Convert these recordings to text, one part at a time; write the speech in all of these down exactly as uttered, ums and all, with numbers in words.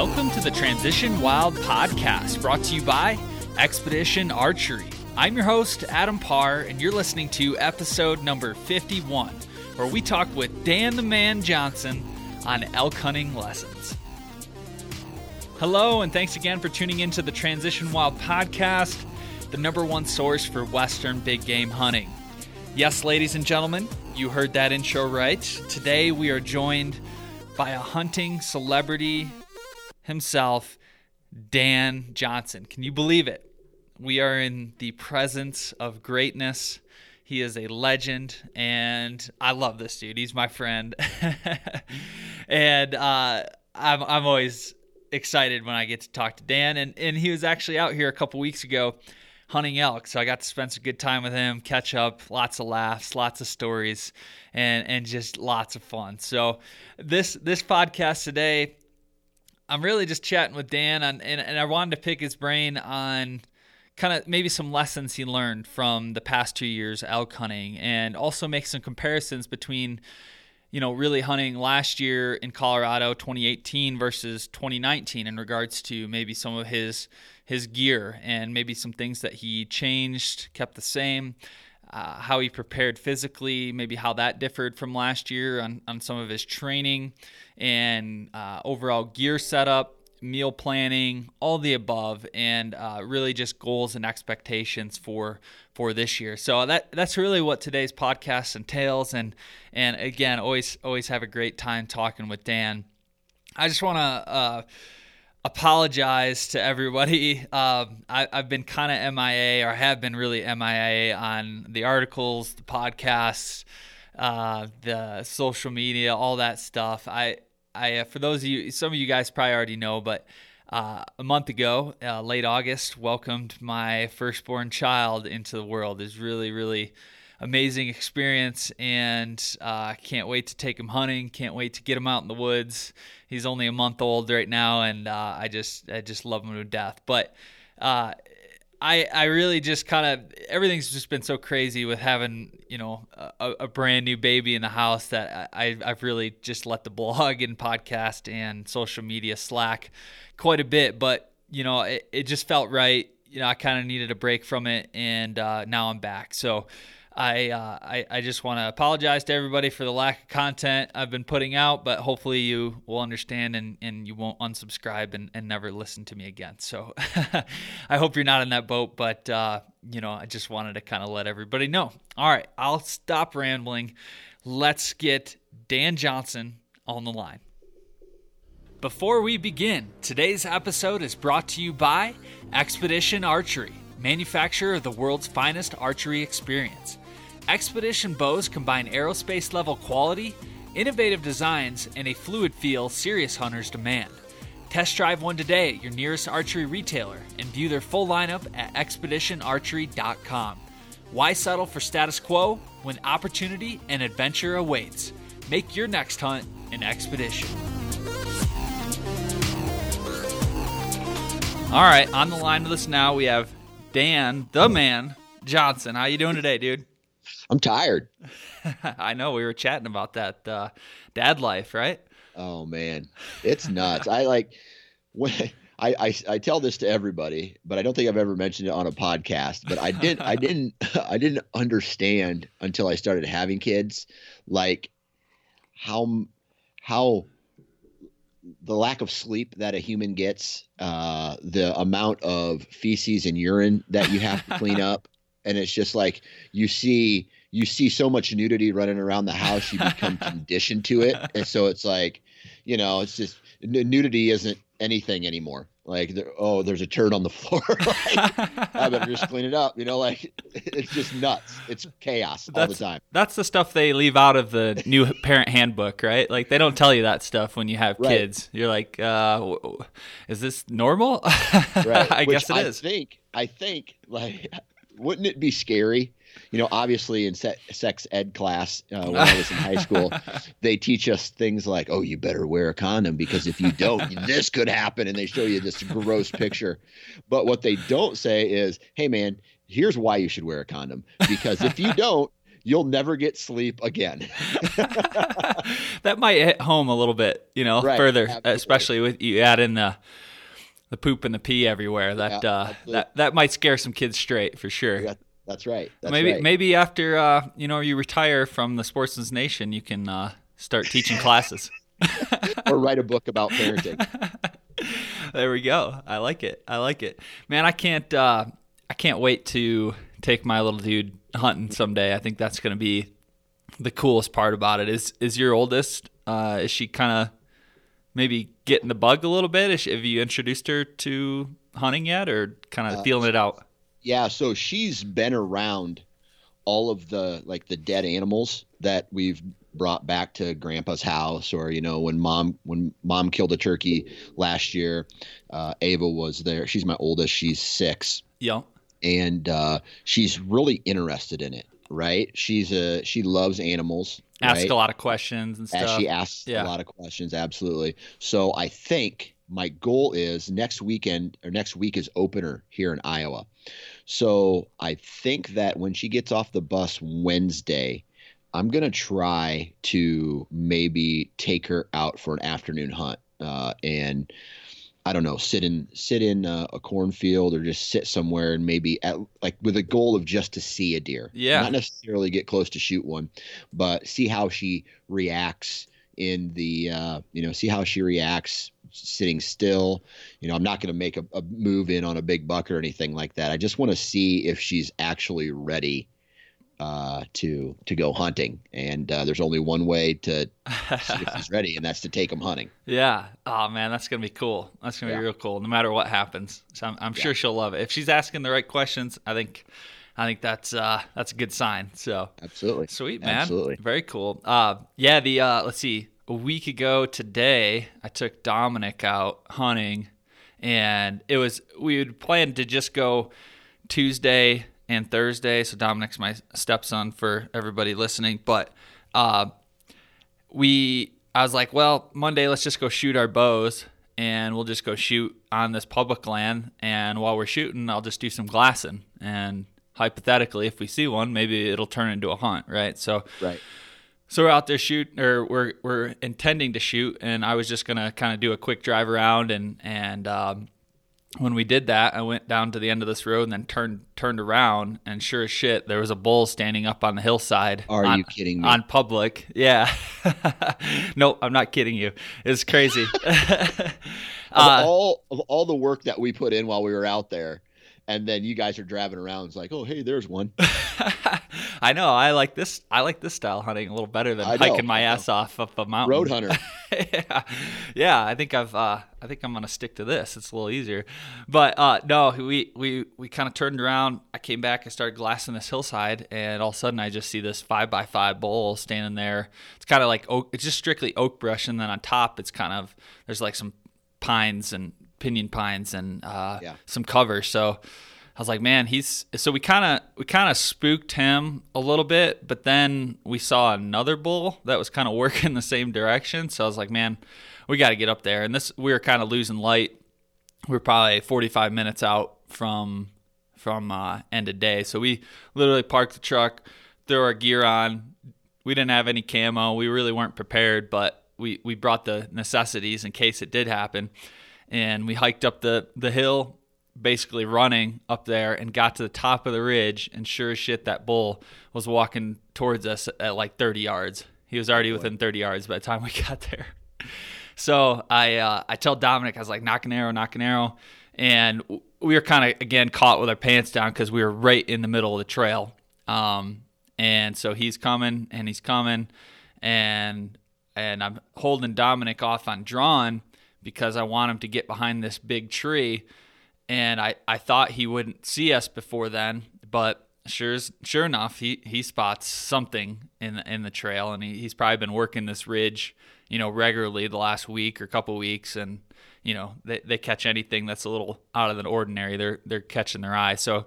Welcome to the Transition Wild Podcast, brought to you by Expedition Archery. I'm your host, Adam Parr, and you're listening to episode number fifty-one, where we talk with Dan the Man Johnson on elk hunting lessons. Hello, and thanks again for tuning into the Transition Wild Podcast, the number one source for Western big game hunting. Yes, ladies and gentlemen, you heard that intro right. Today we are joined by a hunting celebrity himself, Dan Johnson. Can you believe it? We are in the presence of greatness. He is a legend, and I love this dude. He's my friend. and uh, I'm, I'm always excited when I get to talk to Dan, and, and he was actually out here a couple weeks ago hunting elk, so I got to spend some good time with him, catch up, lots of laughs, lots of stories, and, and just lots of fun. So this this podcast today, I'm really just chatting with Dan, on, and, and I wanted to pick his brain on kind of maybe some lessons he learned from the past two years elk hunting, and also make some comparisons between, you know, really hunting last year in Colorado, twenty eighteen versus twenty nineteen, in regards to maybe some of his his gear and maybe some things that he changed, kept the same, uh, how he prepared physically, maybe how that differed from last year on, on some of his training and uh, overall gear setup, meal planning, all the above, and uh, really just goals and expectations for for this year. So that that's really what today's podcast entails. And and again, always always have a great time talking with Dan. I just want to uh, apologize to everybody. Uh, I, I've been kind of M I A, or have been really M I A on the articles, the podcasts, uh, the social media, all that stuff. I. I, uh, for those of you, some of you guys probably already know, but uh, a month ago, uh, late August, welcomed my firstborn child into the world. It's really, really amazing experience, and I uh, can't wait to take him hunting. Can't wait to get him out in the woods. He's only a month old right now, and uh, I just, I just love him to death. But uh, I, I really just kind of, everything's just been so crazy with having, you know, a, a brand new baby in the house, that I, I've really just let the blog and podcast and social media slack quite a bit. But, you know, it, it just felt right. You know, I kind of needed a break from it, and uh, now I'm back. So I, uh, I, I just want to apologize to everybody for the lack of content I've been putting out, but hopefully you will understand, and, and you won't unsubscribe and, and never listen to me again. So I hope you're not in that boat, but, uh, you know, I just wanted to kind of let everybody know. All right, I'll stop rambling. Let's get Dan Johnson on the line. Before we begin, today's episode is brought to you by Expedition Archery, manufacturer of the world's finest archery experience. Expedition bows combine aerospace-level quality, innovative designs, and a fluid feel serious hunters demand. Test drive one today at your nearest archery retailer and view their full lineup at expedition archery dot com. Why settle for status quo when opportunity and adventure awaits? Make your next hunt an expedition. All right, on the line with us now, we have Dan the Man Johnson. How you doing today, dude? I'm tired. I know, we were chatting about that uh, dad life, right? Oh man, it's nuts. I like when I, I I tell this to everybody, but I don't think I've ever mentioned it on a podcast. But I didn't I didn't I didn't understand until I started having kids, like how how the lack of sleep that a human gets, uh, the amount of feces and urine that you have to clean up. And it's just like, you see, you see so much nudity running around the house, you become conditioned to it. And so it's like, you know, it's just n- nudity isn't anything anymore. Like, oh, there's a turd on the floor. Like, I better just clean it up. You know, like, it's just nuts. It's chaos all that's, the time. That's the stuff they leave out of the new parent handbook, right? Like, they don't tell you that stuff when you have right. kids. You're like, uh, is this normal? Right. I Which guess it I is. I think, I think, like, wouldn't it be scary? You know, obviously in se- sex ed class, uh, when I was in high school, they teach us things like, oh, you better wear a condom because if you don't, this could happen. And they show you this gross picture. But what they don't say is, hey, man, here's why you should wear a condom. Because if you don't, you'll never get sleep again. That might hit home a little bit, you know, right, further, absolutely. Especially with you add in the the poop and the pee everywhere. That yeah, uh, that that might scare some kids straight for sure. Yeah, that's right. That's maybe right. maybe after uh, you know you retire from the Sportsman's Nation, you can uh, start teaching classes or write a book about parenting. There we go. I like it. I like it, man. I can't. Uh, I can't wait to take my little dude hunting someday. I think that's going to be the coolest part about it. Is is your oldest? Uh, is she kind of maybe getting the bug a little bit? Is she, have you introduced her to hunting yet, or kind of uh, feeling it out? Yeah. So she's been around all of the like the dead animals that we've brought back to grandpa's house, or, you know, when mom, when mom killed a turkey last year, uh, Ava was there. She's my oldest. She's six. Yeah. And uh, she's really interested in it, right? She's a she loves animals. Ask right? a lot of questions and stuff. As she asks yeah. a lot of questions, absolutely. So I think my goal is next weekend or next week is opener here in Iowa. So I think that when she gets off the bus Wednesday, I'm gonna try to maybe take her out for an afternoon hunt uh, and. I don't know, sit in sit in a, a cornfield or just sit somewhere and maybe at, like with a goal of just to see a deer. Yeah. Not necessarily get close to shoot one, but see how she reacts in the, uh, you know, see how she reacts sitting still. You know, I'm not going to make a, a move in on a big buck or anything like that. I just want to see if she's actually ready uh, to to go hunting. And uh, there's only one way to see if he's ready, and that's to take him hunting. Yeah. Oh man, that's gonna be cool. That's gonna yeah. be real cool, no matter what happens. So I'm, I'm yeah. sure she'll love it if she's asking the right questions. I think, I think that's uh, that's a good sign. So absolutely, sweet man, absolutely, very cool. Uh, yeah. The uh, let's see, a week ago today, I took Dominic out hunting, and it was we had planned to just go Tuesday and Thursday, so Dominic's my stepson for everybody listening. But uh, we, I was like, well, Monday, let's just go shoot our bows, and we'll just go shoot on this public land. And while we're shooting, I'll just do some glassing. And hypothetically, if we see one, maybe it'll turn into a hunt, right? So, right. So we're out there shooting, or we're we're intending to shoot, and I was just gonna kind of do a quick drive around and and. Um, When we did that, I went down to the end of this road and then turned turned around, and sure as shit, there was a bull standing up on the hillside. Are on, you kidding me? On public, yeah. No, I'm not kidding you. It's crazy. uh, of all of all the work that we put in while we were out there, and then you guys are driving around. It's like, oh, hey, there's one. I know. I like this. I like this style hunting a little better than I hiking know, my ass off up a mountain. Road hunter. yeah. yeah, I think I've. Uh, I think I'm gonna stick to this. It's a little easier. But uh, no, we we we kind of turned around. I came back and started glassing this hillside, and all of a sudden I just see this five by five bull standing there. It's kind of like oak. It's just strictly oak brush, and then on top it's kind of there's like some pines and. Pinyon pines and uh yeah. some cover. So I was like, man, he's so we kind of we kind of spooked him a little bit, but then we saw another bull that was kind of working the same direction. So I was like, man, we got to get up there. And this we were kind of losing light. We were probably forty-five minutes out from from uh end of day. So we literally parked the truck, threw our gear on. We didn't have any camo. We really weren't prepared, but we we brought the necessities in case it did happen. And we hiked up the, the hill, basically running up there, and got to the top of the ridge. And sure as shit, that bull was walking towards us at like thirty yards. He was already within thirty yards by the time we got there. So I uh, I tell Dominic, I was like, knock an arrow, knock an arrow. And we were kind of, again, caught with our pants down because we were right in the middle of the trail. Um, and so he's coming and he's coming. And, and I'm holding Dominic off on drawing, because I want him to get behind this big tree. And I, I thought he wouldn't see us before then, but sure sure enough, he, he spots something in the, in the trail, and he, he's probably been working this ridge, you know, regularly the last week or couple weeks, and, you know, they, they catch anything that's a little out of the ordinary. They're, they're catching their eye. So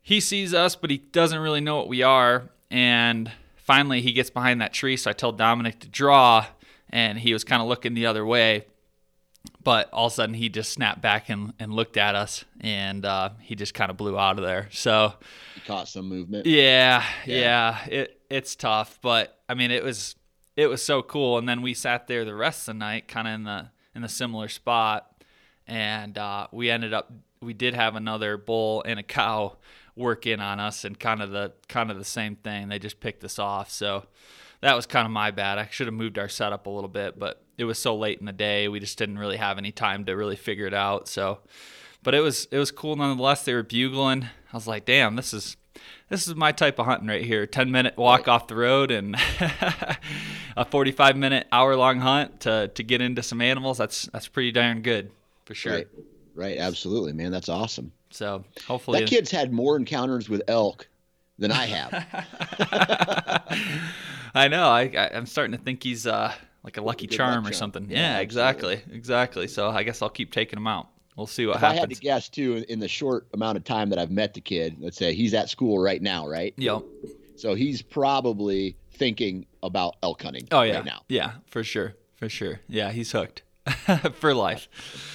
he sees us, but he doesn't really know what we are, and finally he gets behind that tree, so I tell Dominic to draw, and he was kind of looking the other way. But all of a sudden, he just snapped back and, and looked at us, and uh, he just kind of blew out of there. So he caught some movement. Yeah, yeah, yeah. It it's tough, but I mean, it was it was so cool. And then we sat there the rest of the night, kind of in the in the similar spot, and uh, we ended up we did have another bull and a cow work in on us, and kind of the kind of the same thing. They just picked us off. So that was kind of my bad. I should have moved our setup a little bit, but it was so late in the day, we just didn't really have any time to really figure it out. So, but it was it was cool nonetheless. They were bugling. I was like, "Damn, this is this is my type of hunting right here. Ten minute walk off the road and a forty-five minute hour long hunt to to get into some animals. That's that's pretty darn good for sure." Right, right. Absolutely, man. That's awesome. So hopefully that kid's had more encounters with elk than I have. I know. I, I, I'm starting to think he's uh, like a lucky charm or something. Yeah, yeah, exactly. Exactly. So I guess I'll keep taking him out. We'll see what if happens. I had to guess, too, in the short amount of time that I've met the kid, let's say he's at school right now, right? Yep. So he's probably thinking about elk hunting oh, yeah. right now. Yeah, for sure. For sure. Yeah, he's hooked for life.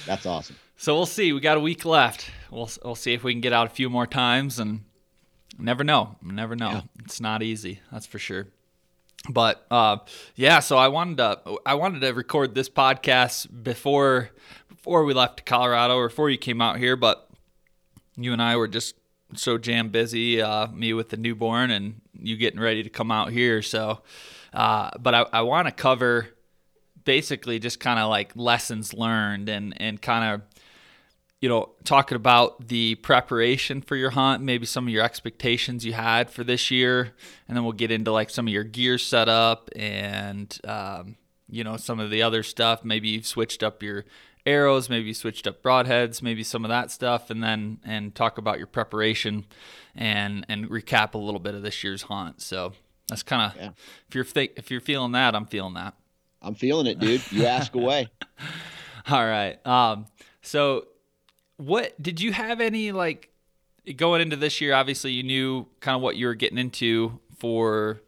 That's awesome. So we'll see. We got a week left. We'll we'll see if we can get out a few more times, and never know. Never know. Yeah. It's not easy. That's for sure. But, uh, yeah, so I wanted to, I wanted to record this podcast before, before we left Colorado or before you came out here, but you and I were just so jam busy, uh, me with the newborn and you getting ready to come out here. So, uh, but I, I want to cover basically just kind of like lessons learned and, and kind of, you know, talking about the preparation for your hunt, maybe some of your expectations you had for this year, and then we'll get into like some of your gear setup and, um, you know, some of the other stuff. Maybe you've switched up your arrows, maybe you switched up broadheads, maybe some of that stuff, and then and talk about your preparation and and recap a little bit of this year's hunt. So that's kind of yeah. if you're th- if you're feeling that, I'm feeling that. I'm feeling it, dude. You ask away. All right. Um, so. What did you have any like going into this year? Obviously, you knew kind of what you were getting into for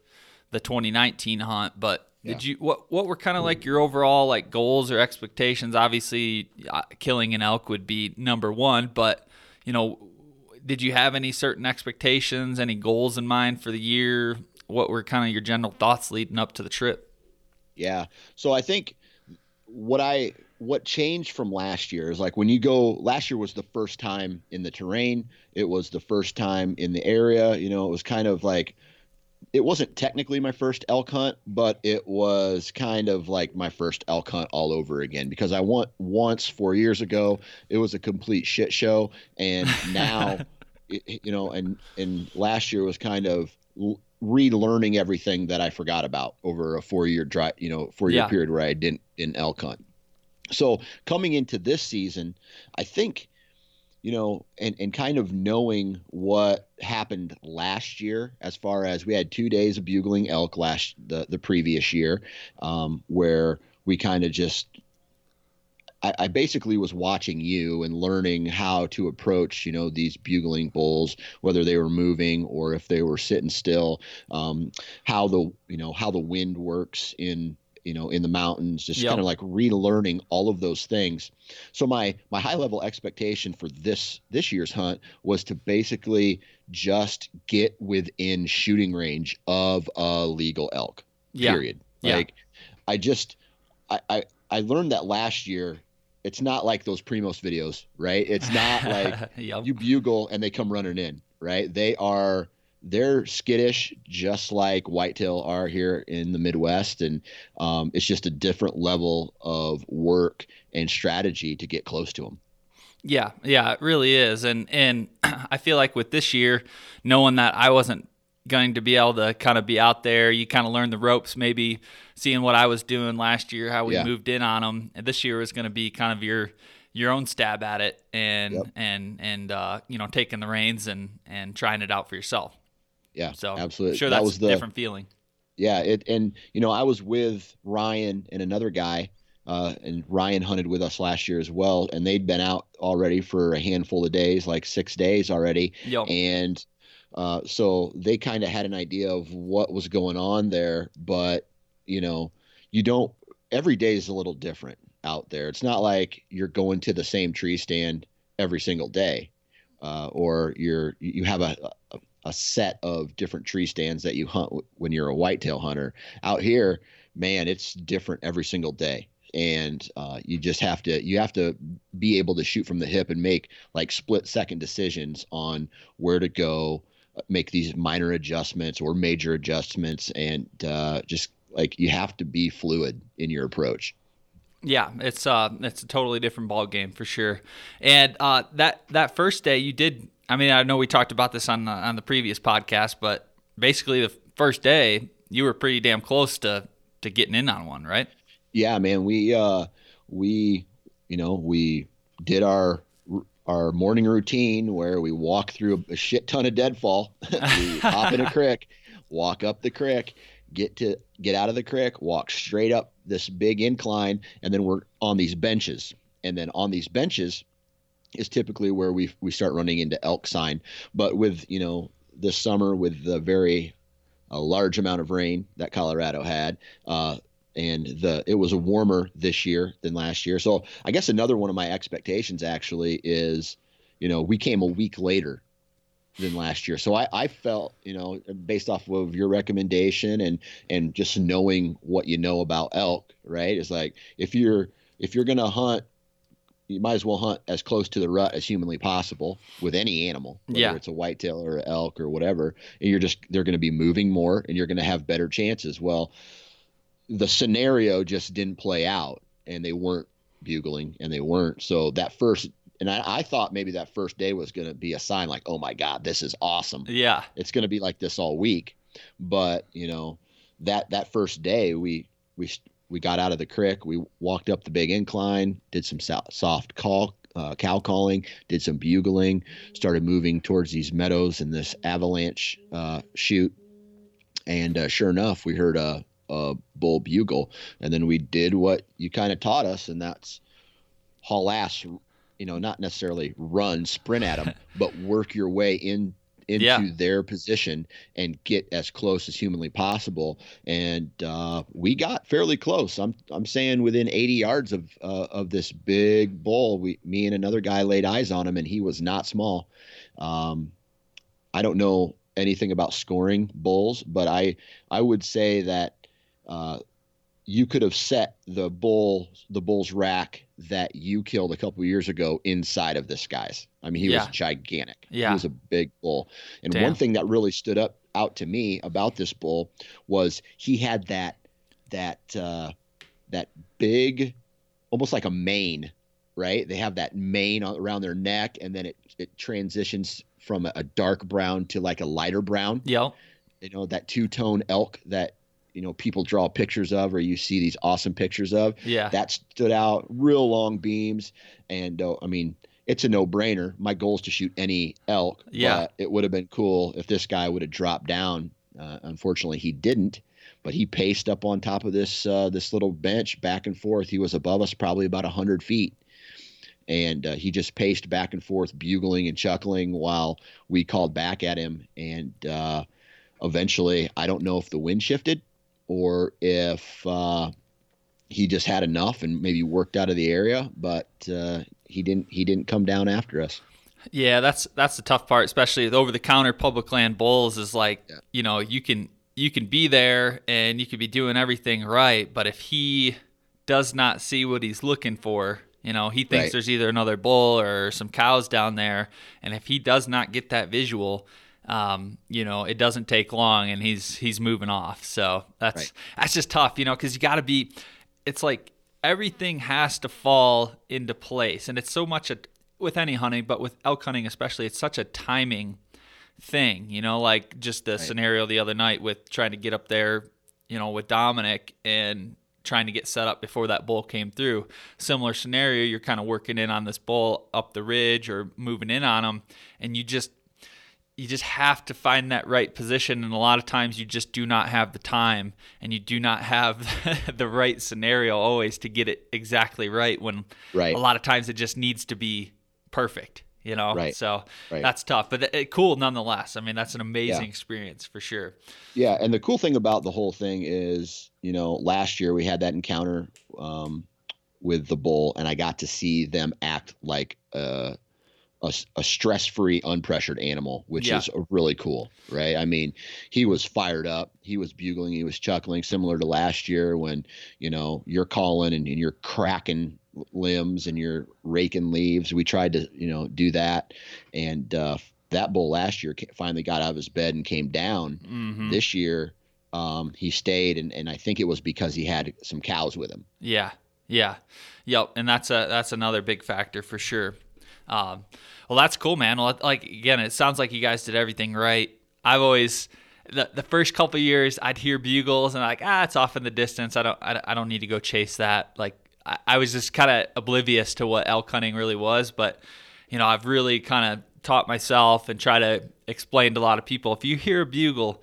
the twenty nineteen hunt, but yeah. did you what what were kind of like your overall like goals or expectations? Obviously, killing an elk would be number one, but you know, did you have any certain expectations, any goals in mind for the year? What were kind of your general thoughts leading up to the trip? Yeah, so I think what I. What changed from last year is like when you go, last year was the first time in the terrain. It was the first time in the area. You know, it was kind of like, it wasn't technically my first elk hunt, but it was kind of like my first elk hunt all over again, because I went once four years ago, it was a complete shit show. And now, it, you know, and, and last year was kind of relearning everything that I forgot about over a four year drive, you know, four year yeah. period where I didn't in elk hunt. So coming into this season, I think, you know, and, and kind of knowing what happened last year, as far as we had two days of bugling elk last the, the previous year, um, where we kind of just, I, I basically was watching you and learning how to approach, you know, these bugling bulls, whether they were moving or if they were sitting still, um, how the, you know, how the wind works in, you know, in the mountains, just yep. kind of like relearning all of those things. So my, my high level expectation for this, this year's hunt was to basically just get within shooting range of a legal elk yeah. period. Yeah. Like I just, I, I, I learned that last year. It's not like those Primos videos, right? It's not like yep. you bugle and they come running in, right? They are, they're skittish, just like whitetail are here in the Midwest. And um, it's just a different level of work and strategy to get close to them. Yeah, yeah, it really is. And and I feel like with this year, knowing that I wasn't going to be able to kind of be out there, you kind of learn the ropes, maybe seeing what I was doing last year, how we yeah. moved in on them. And this year was going to be kind of your your own stab at it and, yep. and, and uh, you know, taking the reins and, and trying it out for yourself. Yeah, so absolutely. I'm sure that's that was the, a different feeling. Yeah, it and you know I was with Ryan and another guy, uh, and Ryan hunted with us last year as well, and they'd been out already for a handful of days, like six days already, yep. and uh, so they kind of had an idea of what was going on there. But you know, you don't. Every day is a little different, out there. It's not like you're going to the same tree stand every single day, uh, or you're you have a, a a set of different tree stands that you hunt when you're a whitetail hunter. Out here, man, it's different every single day. And uh, you just have to you have to be able to shoot from the hip and make like split second decisions on where to go, make these minor adjustments or major adjustments, and uh, just like you have to be fluid in your approach. Yeah, it's uh, it's a totally different ball game for sure. And uh, that that first day you did. I mean, I know we talked about this on the, on the previous podcast, but basically the first day you were pretty damn close to to getting in on one, right? Yeah, man, we, uh, we, you know, we did our, our morning routine where we walk through a shit ton of deadfall, we hop in a creek, walk up the creek, get to, get out of the creek, walk straight up this big incline. And then we're on these benches. And then on these benches is typically where we, we start running into elk sign. But with, you know, this summer with the very, a large amount of rain that Colorado had, uh, and the it was warmer this year than last year. So I guess another one of my expectations actually is, you know, we came a week later than last year. So I, I felt, you know, based off of your recommendation and and just knowing what you know about elk, right? It's like if you're if you're gonna hunt, you might as well hunt as close to the rut as humanly possible with any animal, whether yeah. it's a whitetail or an elk or whatever. And you're just they're gonna be moving more and you're gonna have better chances. Well, the scenario just didn't play out and they weren't bugling and they weren't. So that first, and I, I thought maybe that first day was going to be a sign like, oh my God, this is awesome. Yeah. It's going to be like this all week. But you know, that, that first day we, we, we got out of the creek. We walked up the big incline, did some so- soft call, uh, cow calling, did some bugling, started moving towards these meadows and this avalanche, uh, chute. And, uh, sure enough, we heard, a a bull bugle. And then we did what you kind of taught us, and that's haul ass, you know, not necessarily run, sprint at them, but work your way in into yeah. their position and get as close as humanly possible. And uh, we got fairly close. I'm I'm saying within eighty yards of uh, of this big bull, we, me and another guy laid eyes on him, and he was not small. Um, I don't know anything about scoring bulls, but I I would say that Uh, you could have set the bull, the bull's rack that you killed a couple of years ago inside of this guy's. I mean, he yeah. was gigantic. Yeah. He was a big bull. And Damn. One thing that really stood up out to me about this bull was he had that, that, uh, that big, almost like a mane, right? They have that mane around their neck, and then it, it transitions from a dark brown to like a lighter brown. Yeah. You know, that two tone elk that, you know, people draw pictures of, or you see these awesome pictures of. Yeah. That stood out, real long beams. And uh, I mean, it's a no brainer. My goal is to shoot any elk. Yeah. But it would have been cool if this guy would have dropped down. Uh, unfortunately he didn't, but he paced up on top of this, uh, this little bench back and forth. He was above us probably about a hundred feet. And uh, he just paced back and forth, bugling and chuckling while we called back at him. And uh, eventually, I don't know if the wind shifted, or if uh, he just had enough and maybe worked out of the area, but uh, he didn't. He didn't come down after us. Yeah, that's that's the tough part, especially with over-the-counter public land bulls. Is like yeah. you know you can you can be there and you could be doing everything right, but if he does not see what he's looking for, you know he thinks right. there's either another bull or some cows down there, and if he does not get that visual, Um, you know, it doesn't take long and he's, he's moving off. So that's, right. that's just tough, you know, cause you gotta be, it's like everything has to fall into place, and it's so much a, with any hunting, but with elk hunting especially, it's such a timing thing, you know, like just the right. scenario the other night with trying to get up there, you know, with Dominic and trying to get set up before that bull came through. Similar scenario, you're kind of working in on this bull up the ridge or moving in on him, and you just, you just have to find that right position. And a lot of times you just do not have the time, and you do not have the right scenario always to get it exactly right, when right. a lot of times it just needs to be perfect, you know? Right. So right. that's tough, but it, it, cool nonetheless. I mean, that's an amazing yeah. experience for sure. Yeah. And the cool thing about the whole thing is, you know, last year we had that encounter um, with the bull, and I got to see them act like a a, a stress-free, unpressured animal, which yeah. is really cool, right? I mean, he was fired up. He was bugling. He was chuckling, similar to last year when, you know, you're calling and, and you're cracking limbs and you're raking leaves. We tried to, you know, do that. And uh, that bull last year finally got out of his bed and came down. Mm-hmm. This year, um, he stayed, and, and I think it was because he had some cows with him. Yeah. Yeah. Yep. And that's a, that's another big factor for sure. Um, well, that's cool, man. Like, again, it sounds like you guys did everything right. I've always, the, the first couple of years I'd hear bugles and like, ah, it's off in the distance. I don't, I, I don't need to go chase that. Like I, I was just kind of oblivious to what elk hunting really was, but you know, I've really kind of taught myself and try to explain to a lot of people, if you hear a bugle,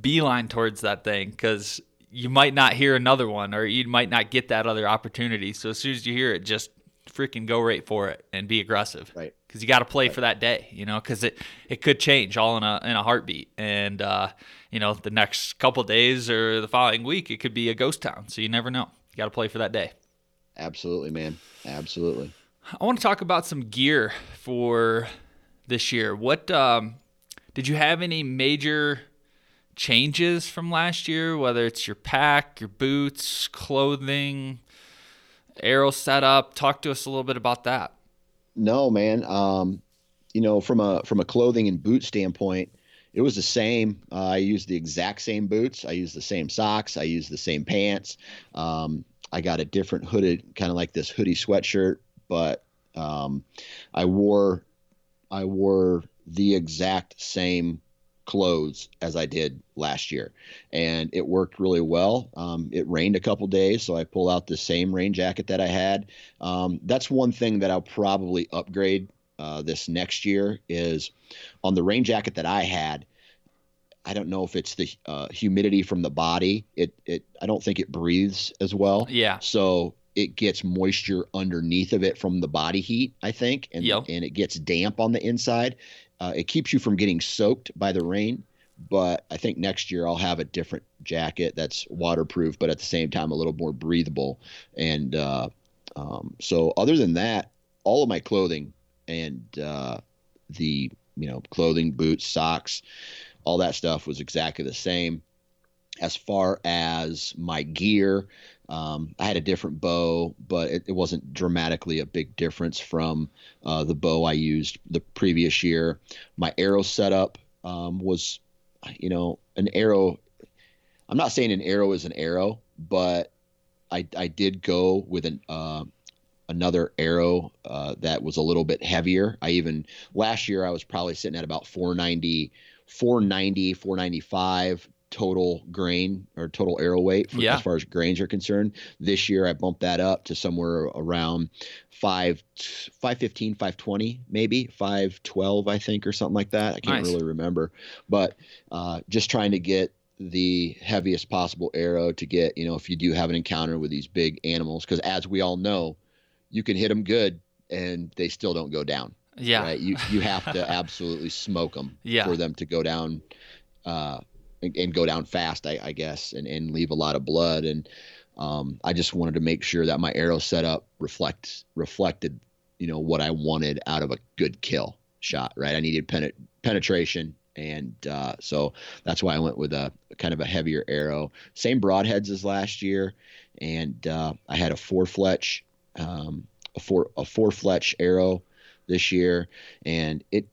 beeline towards that thing. 'Cause you might not hear another one, or you might not get that other opportunity. So as soon as you hear it, just freaking go right for it and be aggressive. Right. 'Cause you got to play right. for that day, you know, 'cause it, it could change all in a, in a heartbeat. And, uh, you know, the next couple of days or the following week, it could be a ghost town. So you never know. You got to play for that day. Absolutely, man. Absolutely. I want to talk about some gear for this year. What, um, did you have any major changes from last year, whether it's your pack, your boots, clothing, arrow setup? Talk to us a little bit about that. No, man. Um, you know, from a from a clothing and boot standpoint, it was the same. Uh, I used the exact same boots. I used the same socks. I used the same pants. Um, I got a different hooded, kind of like this hoodie sweatshirt, but um, I wore I wore the exact same clothes as I did last year, and it worked really well. Um, it rained a couple days, so I pulled out the same rain jacket that I had. Um, that's one thing that I'll probably upgrade uh, this next year is on the rain jacket that I had. I don't know if it's the uh, humidity from the body. It it I don't think it breathes as well. Yeah. So it gets moisture underneath of it from the body heat, I think, and yep. and it gets damp on the inside. Uh, it keeps you from getting soaked by the rain, but I think next year I'll have a different jacket that's waterproof, but at the same time, a little more breathable. And uh, um, so other than that, all of my clothing and uh, the, you know, clothing, boots, socks, all that stuff was exactly the same. As far as my gear, um, I had a different bow, but it, it wasn't dramatically a big difference from uh, the bow I used the previous year. My arrow setup um, was, you know, an arrow. I'm not saying an arrow is an arrow, but I, I did go with an uh, another arrow uh, that was a little bit heavier. I even last year I was probably sitting at about four ninety, four ninety, four ninety-five total grain or total arrow weight for, yeah. as far as grains are concerned. This year I bumped that up to somewhere around five fifteen, five twenty, maybe five twelve, I think, or something like that. I can't nice. really remember, but uh, just trying to get the heaviest possible arrow to get, you know, if you do have an encounter with these big animals, because as we all know, you can hit them good and they still don't go down. Yeah. Right? You, you have to absolutely smoke them yeah. for them to go down, uh, And, and go down fast, I, I guess, and, and leave a lot of blood. And um, I just wanted to make sure that my arrow setup reflects reflected, you know, what I wanted out of a good kill shot. Right, I needed penet- penetration, and uh, so that's why I went with a kind of a heavier arrow. Same broadheads as last year, and uh, I had a four fletch, um, a four a four fletch arrow this year, and it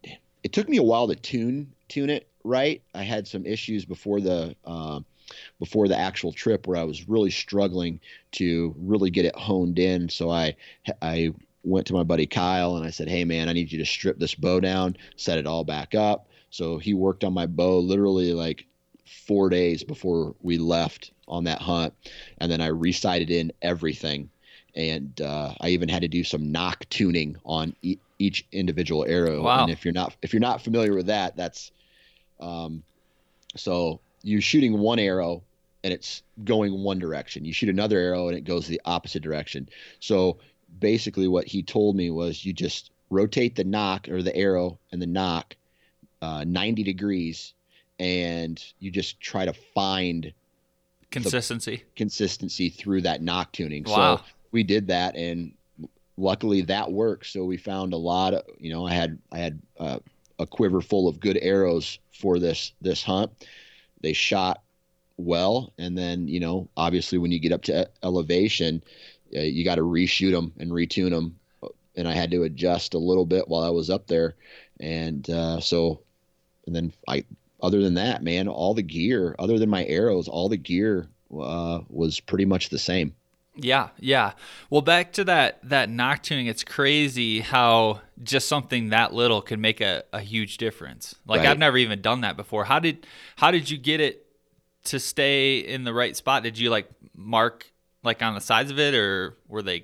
it took me a while to tune tune it. Right. I had some issues before the uh, before the actual trip where I was really struggling to really get it honed in. So I I went to my buddy Kyle and I said, hey, man, I need you to strip this bow down, set it all back up. So he worked on my bow literally like four days before we left on that hunt. And then I resighted in everything. And uh, I even had to do some knock tuning on e- each individual arrow. Wow. And if you're not if you're not familiar with that, that's Um, so you're shooting one arrow and it's going one direction. You shoot another arrow and it goes the opposite direction. So basically what he told me was you just rotate the knock or the arrow and the knock, uh, ninety degrees. And you just try to find consistency, consistency through that knock tuning. Wow. So we did that, and luckily that worked. So we found a lot of, you know, I had, I had uh, a quiver full of good arrows for this, this hunt. They shot well. And then, you know, obviously when you get up to elevation, uh, you got to reshoot them and retune them. And I had to adjust a little bit while I was up there. And uh, so, and then I, other than that, man, all the gear, other than my arrows, all the gear uh, was pretty much the same. Yeah. Yeah. Well, back to that, that knock tuning, it's crazy how just something that little can make a, a huge difference. Like, right. I've never even done that before. How did, how did you get it to stay in the right spot? Did you like mark like on the sides of it, or were they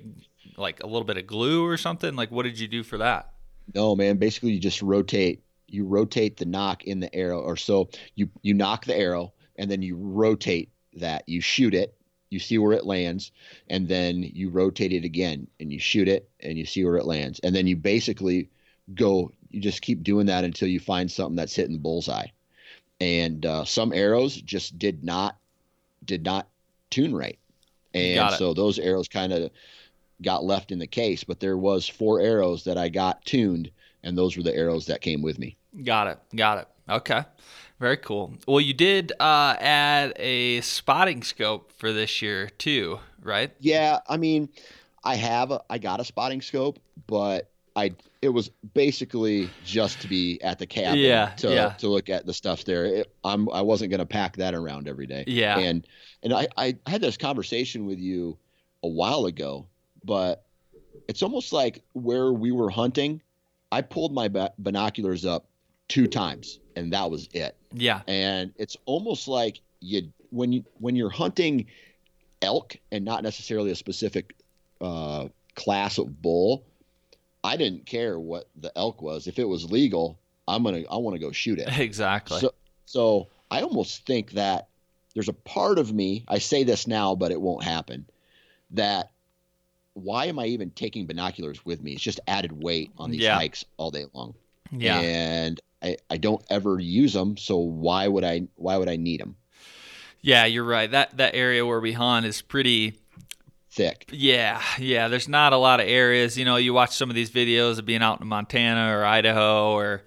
like a little bit of glue or something? Like, what did you do for that? No, man, basically you just rotate, you rotate the knock in the arrow, or so you, you knock the arrow and then you rotate that, you shoot it. You see where it lands, and then you rotate it again and you shoot it and you see where it lands. And then you basically go, you just keep doing that until you find something that's hitting the bullseye. And uh, some arrows just did not, did not tune right. And so those arrows kind of got left in the case, but there was four arrows that I got tuned, and those were the arrows that came with me. Got it. Got it. Okay. Very cool. Well, you did uh, add a spotting scope for this year too, right? Yeah, I mean, I have a, I got a spotting scope, but I it was basically just to be at the cabin yeah, to yeah. to look at the stuff there. It, I'm I wasn't gonna pack that around every day. Yeah, and and I, I had this conversation with you a while ago, but it's almost like where we were hunting, I pulled my binoculars up two times, and that was it. Yeah. And it's almost like you, when you, when you're hunting elk and not necessarily a specific, uh, class of bull, I didn't care what the elk was. If it was legal, I'm going to, I want to go shoot it. Exactly. So, so I almost think that there's a part of me, I say this now, but it won't happen, that why am I even taking binoculars with me? It's just added weight on these yeah. hikes all day long. Yeah. And I, I don't ever use them, so why would I why would I need them? Yeah, you're right. That that area where we hunt is pretty thick. Yeah, yeah. There's not a lot of areas. You know, you watch some of these videos of being out in Montana or Idaho, or,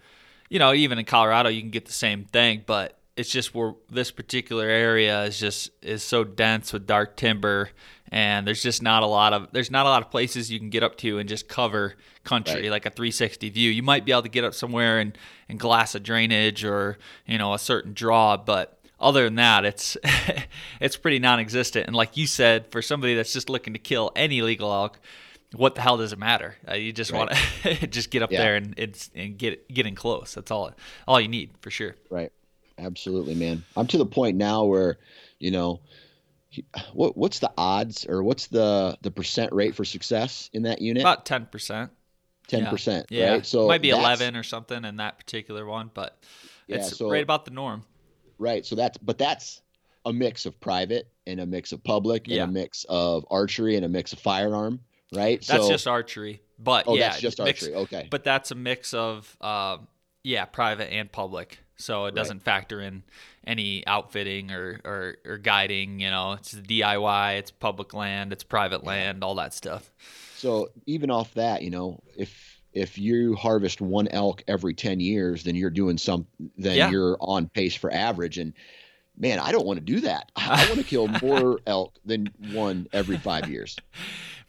you know, even in Colorado, you can get the same thing. But it's just where this particular area is just is so dense with dark timber, and there's just not a lot of there's not a lot of places you can get up to and just cover country right. like a three sixty view. You might be able to get up somewhere and, and glass a drainage or, you know, a certain draw, but other than that, it's it's pretty non-existent. And like you said, for somebody that's just looking to kill any legal elk, what the hell does it matter? Uh, you just right. want to just get up yeah. there and it's and get get in close. That's all all you need for sure. Right. Absolutely, man. I'm to the point now where, you know, What what's the odds or what's the, the percent rate for success in that unit? About ten percent. Ten percent. Yeah. Right? So it might be eleven or something in that particular one, but it's yeah, so, right about the norm. Right. So that's but that's a mix of private and a mix of public and yeah. a mix of archery and a mix of firearm. Right. That's so, just archery. But oh, yeah, that's just archery. Mix, okay. But that's a mix of uh, yeah, private and public. So it doesn't right. factor in any outfitting or, or, or guiding, you know, it's D I Y, it's public land, it's private yeah. land, all that stuff. So even off that, you know, if, if you harvest one elk every ten years, then you're doing some, then yeah. you're on pace for average. And man, I don't want to do that. I want to kill more elk than one every five years.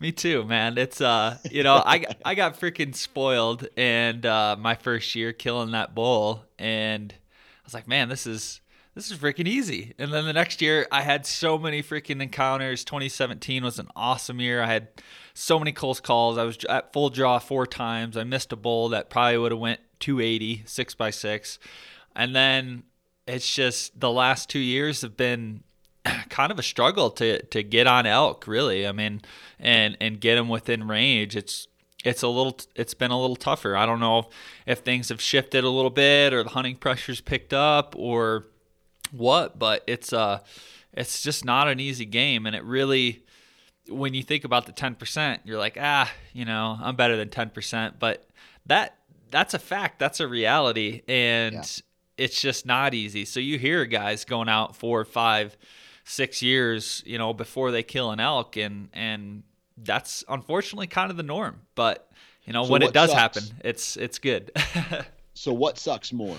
Me too, man. It's, uh, you know, I, I got freaking spoiled and, uh, my first year killing that bull. And I was like, man, this is, this is freaking easy. And then the next year I had so many freaking encounters. twenty seventeen was an awesome year. I had so many close calls. I was at full draw four times. I missed a bull that probably would have went two eighty, six by six. And then it's just the last two years have been kind of a struggle to, to get on elk, really. I mean, and, and get them within range. It's, it's a little, it's been a little tougher. I don't know if, if things have shifted a little bit or the hunting pressure's picked up or what, but it's uh it's just not an easy game. And it really, when you think about the ten percent, you're like, ah, you know, I'm better than ten percent, but that, that's a fact. That's a reality. And yeah. it's just not easy. So you hear guys going out four or five, six years, you know, before they kill an elk, and, and that's unfortunately kind of the norm. But you know, so when it does sucks, happen, it's it's good. So what sucks more,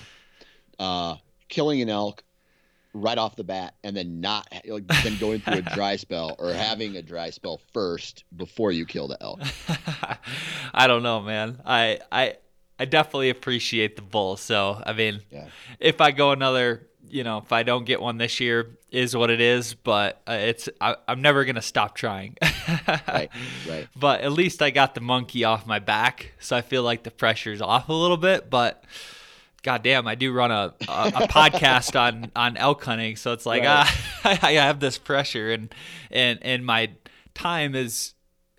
uh, killing an elk right off the bat and then not like, then going through a dry spell, or having a dry spell first before you kill the elk? I don't know, man. I I I definitely appreciate the bull. So I mean, yeah. if I go another, you know, if I don't get one this year, is what it is. But uh, it's I, I'm never gonna stop trying. Right, right. But at least I got the monkey off my back, so I feel like the pressure's off a little bit. But goddamn, I do run a a, a podcast on, on elk hunting, so it's like right. ah, I have this pressure, and and and my time is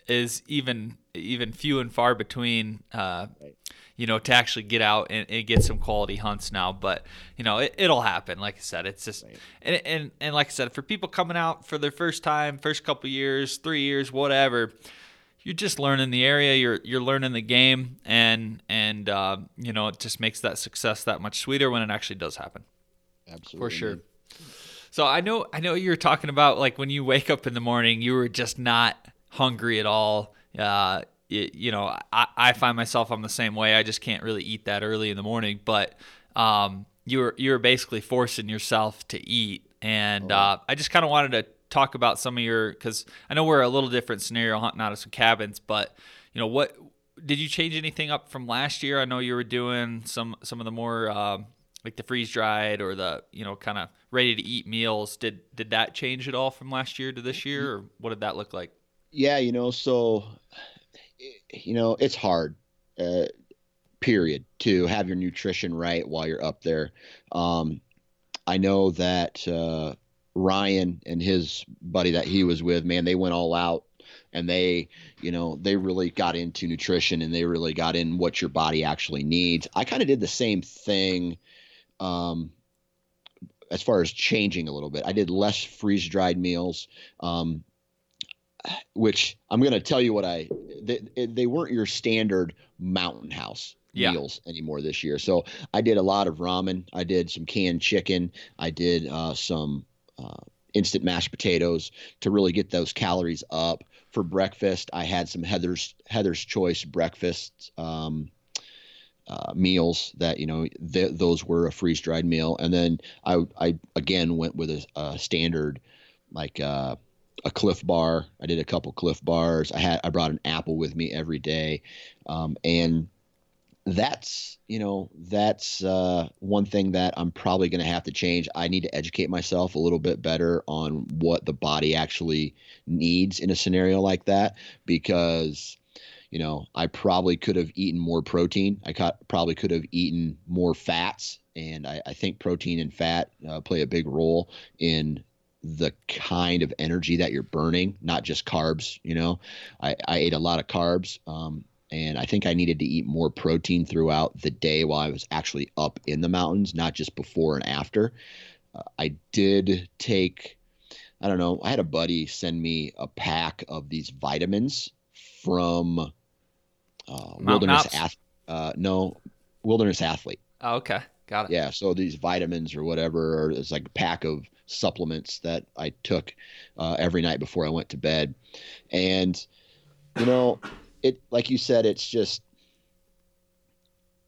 is even even few and far between. Uh, right. You know, to actually get out and, and get some quality hunts now. But, you know, it, it'll happen. Like I said, it's just right. – and, and and like I said, for people coming out for their first time, first couple years, three years, whatever, you're just learning the area. You're you're learning the game, and, and uh, you know, it just makes that success that much sweeter when it actually does happen. Absolutely. For sure. So I know I know you were talking about, like, when you wake up in the morning, you were just not hungry at all. Uh You know, I, I find myself I'm the same way. I just can't really eat that early in the morning. But um, you were you were basically forcing yourself to eat, and oh. uh, I just kind of wanted to talk about some of your, because I know we're a little different scenario hunting out of some cabins. But you know, what did you change anything up from last year? I know you were doing some some of the more um, like the freeze dried or the you know kind of ready to eat meals. Did did that change at all from last year to this year, or what did that look like? Yeah, you know, so. You know, it's hard, uh, period, to have your nutrition right while you're up there. Um, I know that uh, Ryan and his buddy that he was with, man, they went all out, and they, you know, they really got into nutrition, and they really got in what your body actually needs. I kind of did the same thing um, as far as changing a little bit. I did less freeze-dried meals, um, which I'm going to tell you what I, they, they weren't your standard Mountain House yeah. meals anymore this year. So I did a lot of ramen. I did some canned chicken. I did uh, some uh, instant mashed potatoes to really get those calories up. For breakfast, I had some Heather's, Heather's Choice breakfast um, uh, meals that, you know, th- those were a freeze dried meal. And then I, I again went with a, a standard, like uh a Clif bar. I did a couple Clif bars. I had, I brought an apple with me every day. Um, and that's, you know, that's, uh, one thing that I'm probably going to have to change. I need to educate myself a little bit better on what the body actually needs in a scenario like that, because, you know, I probably could have eaten more protein. I co- probably could have eaten more fats. And I, I think protein and fat uh, play a big role in the kind of energy that you're burning, not just carbs. You know, I, I ate a lot of carbs, um, and I think I needed to eat more protein throughout the day while I was actually up in the mountains, not just before and after. Uh, I did take, I don't know, I had a buddy send me a pack of these vitamins from uh, Wilderness Athlete. Uh, no, Wilderness Athlete. Oh, okay. Got it. Yeah. So these vitamins or whatever, or it's like a pack of supplements that I took uh, every night before I went to bed. And, you know, it, like you said, it's just,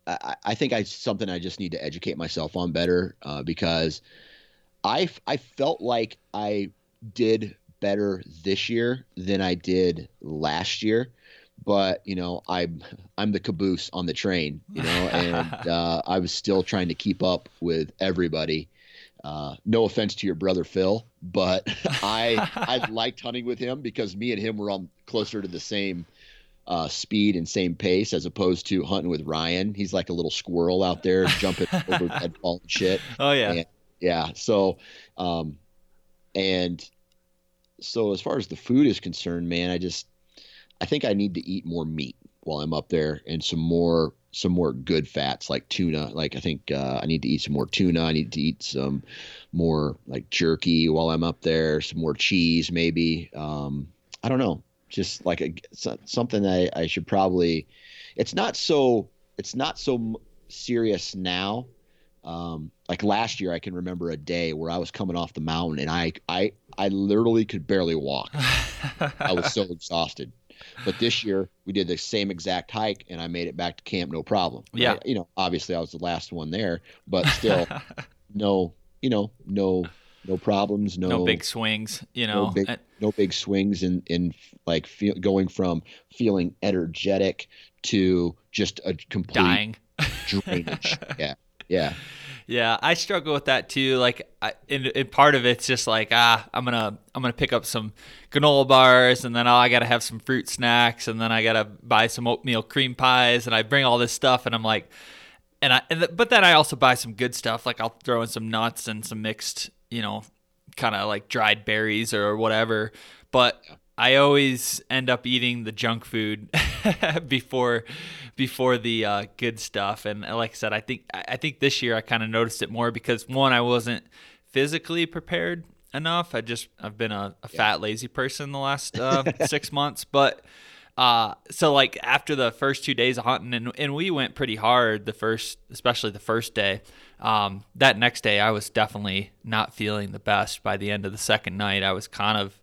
I, I think I, something I just need to educate myself on better uh, because I, I felt like I did better this year than I did last year. But, you know, I'm, I'm the caboose on the train, you know, and uh, I was still trying to keep up with everybody. Uh, no offense to your brother, Phil, but I, I liked hunting with him because me and him were on closer to the same uh, speed and same pace, as opposed to hunting with Ryan. He's like a little squirrel out there jumping over deadfall and shit. Oh yeah. And, yeah. So, um, and so as far as the food is concerned, man, I just, I think I need to eat more meat while I'm up there, and some more, some more good fats like tuna. Like I think uh, I need to eat some more tuna. I need to eat some more like jerky while I'm up there, some more cheese maybe. Um, I don't know, just like a, something I, I should probably, it's not so, it's not so serious now. Um, like last year, I can remember a day where I was coming off the mountain and I, I, I literally could barely walk. I was so exhausted. But this year we did the same exact hike and I made it back to camp, no problem. Right? Yeah. You know, obviously I was the last one there, but still no, you know, no, no problems, no, no big swings, you know, no big, I, no big swings in, in like feel, going from feeling energetic to just a complete dying drainage. Yeah. Yeah. Yeah, I struggle with that too. Like, I, and, and part of it's just like, ah, I'm gonna, I'm gonna pick up some granola bars, and then oh, I gotta have some fruit snacks, and then I gotta buy some oatmeal cream pies, and I bring all this stuff, and I'm like, and I, and th- but then I also buy some good stuff. Like I'll throw in some nuts and some mixed, you know, kind of like dried berries or whatever. But I always end up eating the junk food before. before the uh, good stuff. And like I said, I think I think this year I kind of noticed it more because, one, I wasn't physically prepared enough. I just I've been a, a yeah. fat, lazy person the last uh, six months. But uh, so like after the first two days of hunting, and, and we went pretty hard the first, especially the first day. Um, that next day, I was definitely not feeling the best. By the end of the second night, I was kind of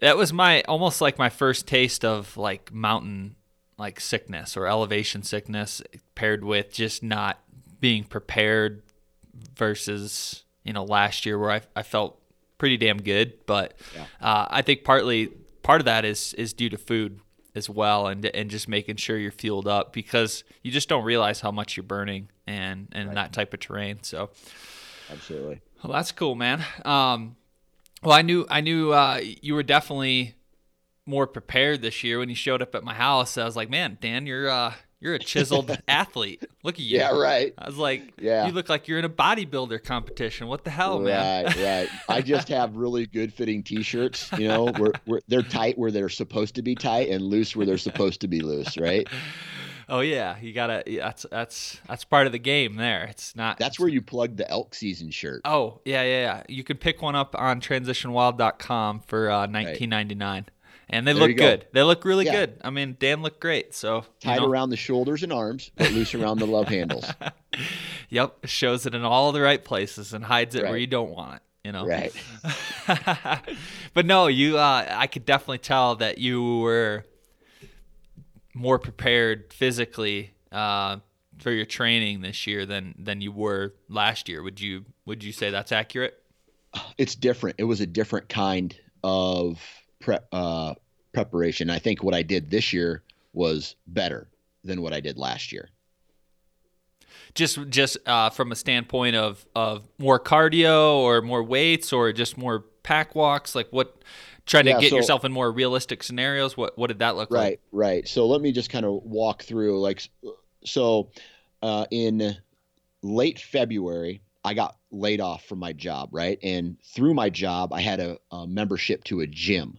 that was my almost like my first taste of like mountain. Like sickness or elevation sickness paired with just not being prepared versus, you know, last year where I, I felt pretty damn good. But yeah. uh, I think partly part of that is, is due to food as well. And, and just making sure you're fueled up because you just don't realize how much you're burning and, and right. that type of terrain. So absolutely. Well, that's cool, man. Um, well, I knew, I knew uh, you were definitely more prepared this year. When you showed up at my house, I was like, man, Dan, you're uh you're a chiseled athlete. Look at you. Yeah, right. I was like, yeah, you look like you're in a bodybuilder competition. What the hell, right, man? Right, right. I just have really good fitting t-shirts, you know, where, where they're tight where they're supposed to be tight and loose where they're supposed to be loose, right? Oh yeah, you gotta. That's that's that's part of the game. There, it's not. That's where you plug the elk season shirt. Oh yeah, yeah, yeah. You can pick one up on transition wild dot com for uh, nineteen ninety-nine. Right. And they there look good. Go. They look really yeah. good. I mean, Dan looked great. So tight know. around the shoulders and arms, but loose around the love handles. Yep. Shows it in all the right places and hides it right. where you don't want it, you know? Right. But no, you, uh, I could definitely tell that you were more prepared physically, uh, for your training this year than, than you were last year. Would you, would you say that's accurate? It's different. It was a different kind of Prep, uh, preparation. I think what I did this year was better than what I did last year. Just, just uh, from a standpoint of, of more cardio or more weights or just more pack walks, like what, trying yeah, to get so, yourself in more realistic scenarios. What, what did that look right, like? Right, right. So let me just kind of walk through. Like, so uh, in late February, I got laid off from my job, right? And through my job, I had a, a membership to a gym.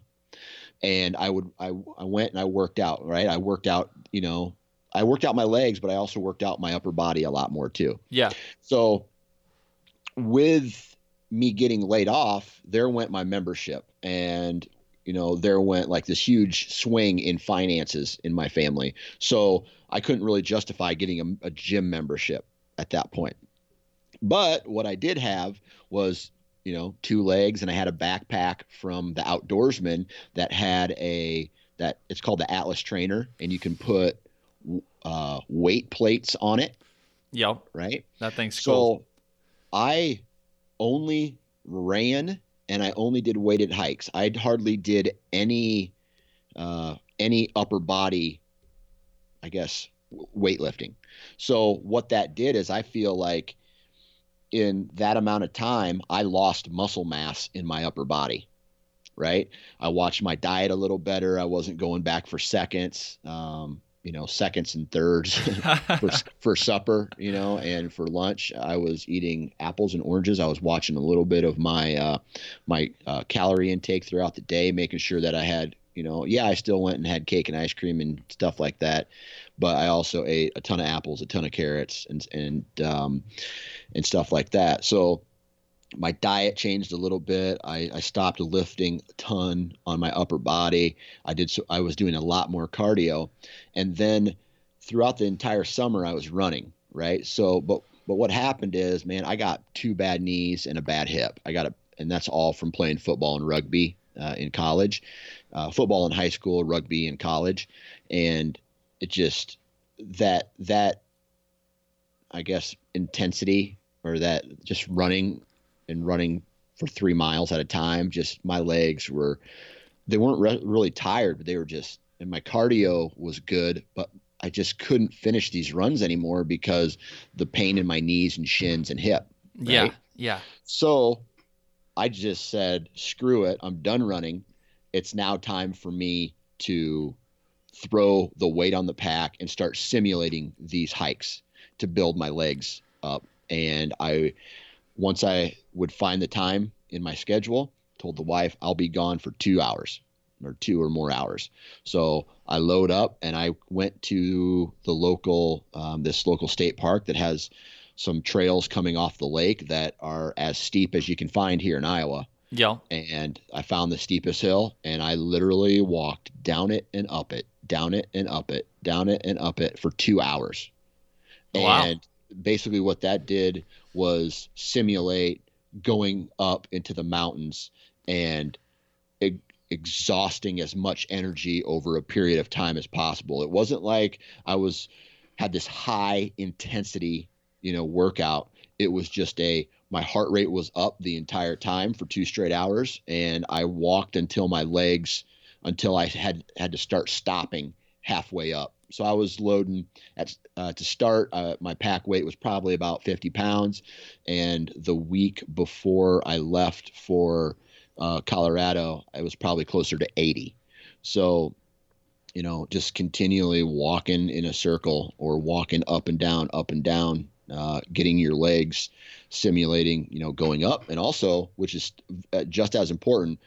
And I would, I, I went and I worked out, right? I worked out, you know, I worked out my legs, but I also worked out my upper body a lot more too. Yeah. So with me getting laid off, there went my membership and, you know, there went like this huge swing in finances in my family. So I couldn't really justify getting a, a gym membership at that point. But what I did have was, you know, two legs, and I had a backpack from the Outdoorsman that had a that it's called the Atlas Trainer, and you can put uh, weight plates on it. Yep. Right. That thing's so cool. I only ran and I only did weighted hikes. I hardly did any uh, any upper body, I guess, weightlifting. So what that did is I feel like in that amount of time, I lost muscle mass in my upper body, right? I watched my diet a little better. I wasn't going back for seconds, um, you know, seconds and thirds for, for supper, you know, and for lunch, I was eating apples and oranges. I was watching a little bit of my uh, my uh, calorie intake throughout the day, making sure that I had, you know, yeah, I still went and had cake and ice cream and stuff like that, but I also ate a ton of apples, a ton of carrots, and and um, and stuff like that. So my diet changed a little bit. I, I stopped lifting a ton on my upper body. I did so. I was doing a lot more cardio, and then throughout the entire summer, I was running. Right. So, but but what happened is, man, I got two bad knees and a bad hip. I got a, and that's all from playing football and rugby uh, in college, uh, football in high school, rugby in college. And it just, that, that, I guess, intensity, or that just running and running for three miles at a time, just my legs were, they weren't re- really tired, but they were just, and my cardio was good, but I just couldn't finish these runs anymore because the pain in my knees and shins and hip. Right? Yeah. Yeah. So I just said, screw it. I'm done running. It's now time for me to throw the weight on the pack and start simulating these hikes to build my legs up. And I, once I would find the time in my schedule, told the wife, I'll be gone for two hours or two or more hours. So I load up and I went to the local, um, this local state park that has some trails coming off the lake that are as steep as you can find here in Iowa. Yeah. And I found the steepest hill and I literally walked down it and up it, down it and up it, down it and up it for two hours. Wow. And basically what that did was simulate going up into the mountains and e- exhausting as much energy over a period of time as possible. It wasn't like I was had this high intensity, you know, workout. It was just a, my heart rate was up the entire time for two straight hours. And I walked until my legs, until I had, had to start stopping halfway up. So I was loading at, uh, to start, uh, my pack weight was probably about fifty pounds. And the week before I left for, uh, Colorado, I was probably closer to eighty. So, you know, just continually walking in a circle or walking up and down, up and down, uh, getting your legs simulating, you know, going up, and also, which is just as important,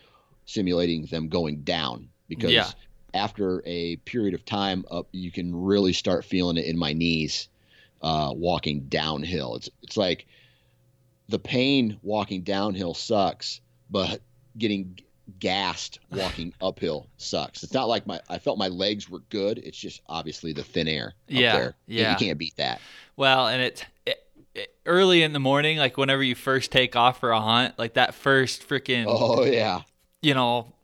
simulating them going down, because yeah. After a period of time up, you can really start feeling it in my knees, uh, walking downhill. It's, it's like the pain walking downhill sucks, but getting gassed walking uphill sucks. It's not like my, I felt my legs were good. It's just obviously the thin air. Yeah. Up there. Yeah. You can't beat that. Well, and it's it, it, early in the morning, like whenever you first take off for a hunt, like that first freaking, oh yeah, you know,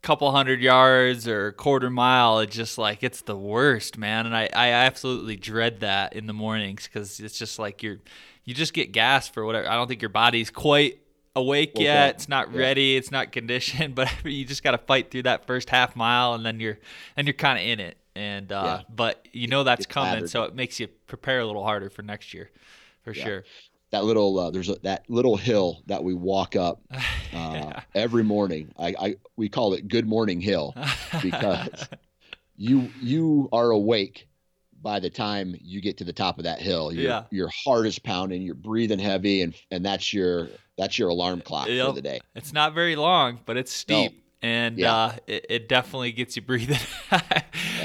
couple hundred yards or quarter mile, it's just like, it's the worst, man. And I, I absolutely dread that in the mornings, because it's just like you're, you just get gassed for whatever. I don't think your body's quite awake well, yet. That, it's not yeah. ready. It's not conditioned, but you just got to fight through that first half mile, and then you're, and you're kind of in it. And, uh, yeah. but you know, that's it's coming. Battered. So it makes you prepare a little harder for next year, for yeah. sure. That little uh, there's a, that little hill that we walk up uh, yeah. every morning. I, I we call it Good Morning Hill, because you you are awake by the time you get to the top of that hill. Your, yeah, your heart is pounding, you're breathing heavy, and and that's your that's your alarm clock It'll, for the day. It's not very long, but it's steep. No. And yeah. uh, it, it definitely gets you breathing.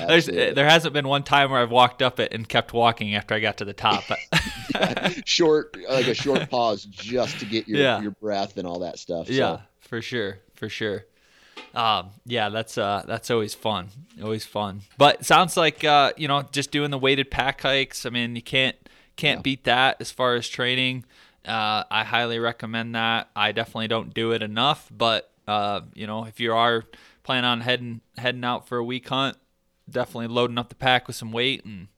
There's, there hasn't been one time where I've walked up it and kept walking after I got to the top. yeah. Short, like a short pause just to get your yeah. your breath and all that stuff. So. Yeah, for sure, for sure. Um, yeah, that's uh, that's always fun, always fun. But it sounds like uh, you know, just doing the weighted pack hikes. I mean, you can't can't yeah. beat that as far as training. Uh, I highly recommend that. I definitely don't do it enough, but. Uh, you know, if you are planning on heading heading out for a week hunt, definitely loading up the pack with some weight and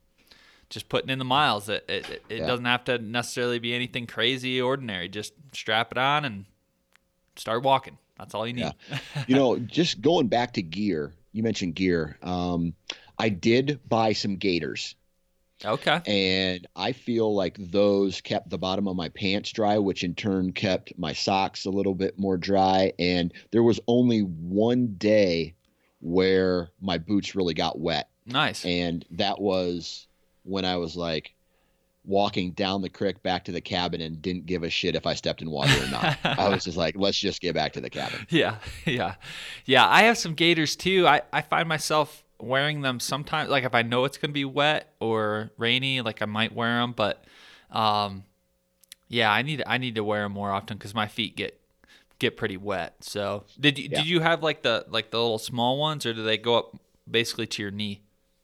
just putting in the miles. It it, it yeah. doesn't have to necessarily be anything crazy, ordinary. Just strap it on and start walking. That's all you need. Yeah. You know, just going back to gear. You mentioned gear. Um, I did buy some gaiters. Okay. And I feel like those kept the bottom of my pants dry, which in turn kept my socks a little bit more dry. And there was only one day where my boots really got wet. Nice. And that was when I was like walking down the creek back to the cabin and didn't give a shit if I stepped in water or not. I was just like, let's just get back to the cabin. Yeah. Yeah. Yeah. I have some gaiters too. I, I find myself wearing them sometimes, like if I know it's going to be wet or rainy, like I might wear them, but, um, yeah, I need, I need to wear them more often, cause my feet get, get pretty wet. So did you, yeah. did you have like the, like the little small ones, or do they go up basically to your knee?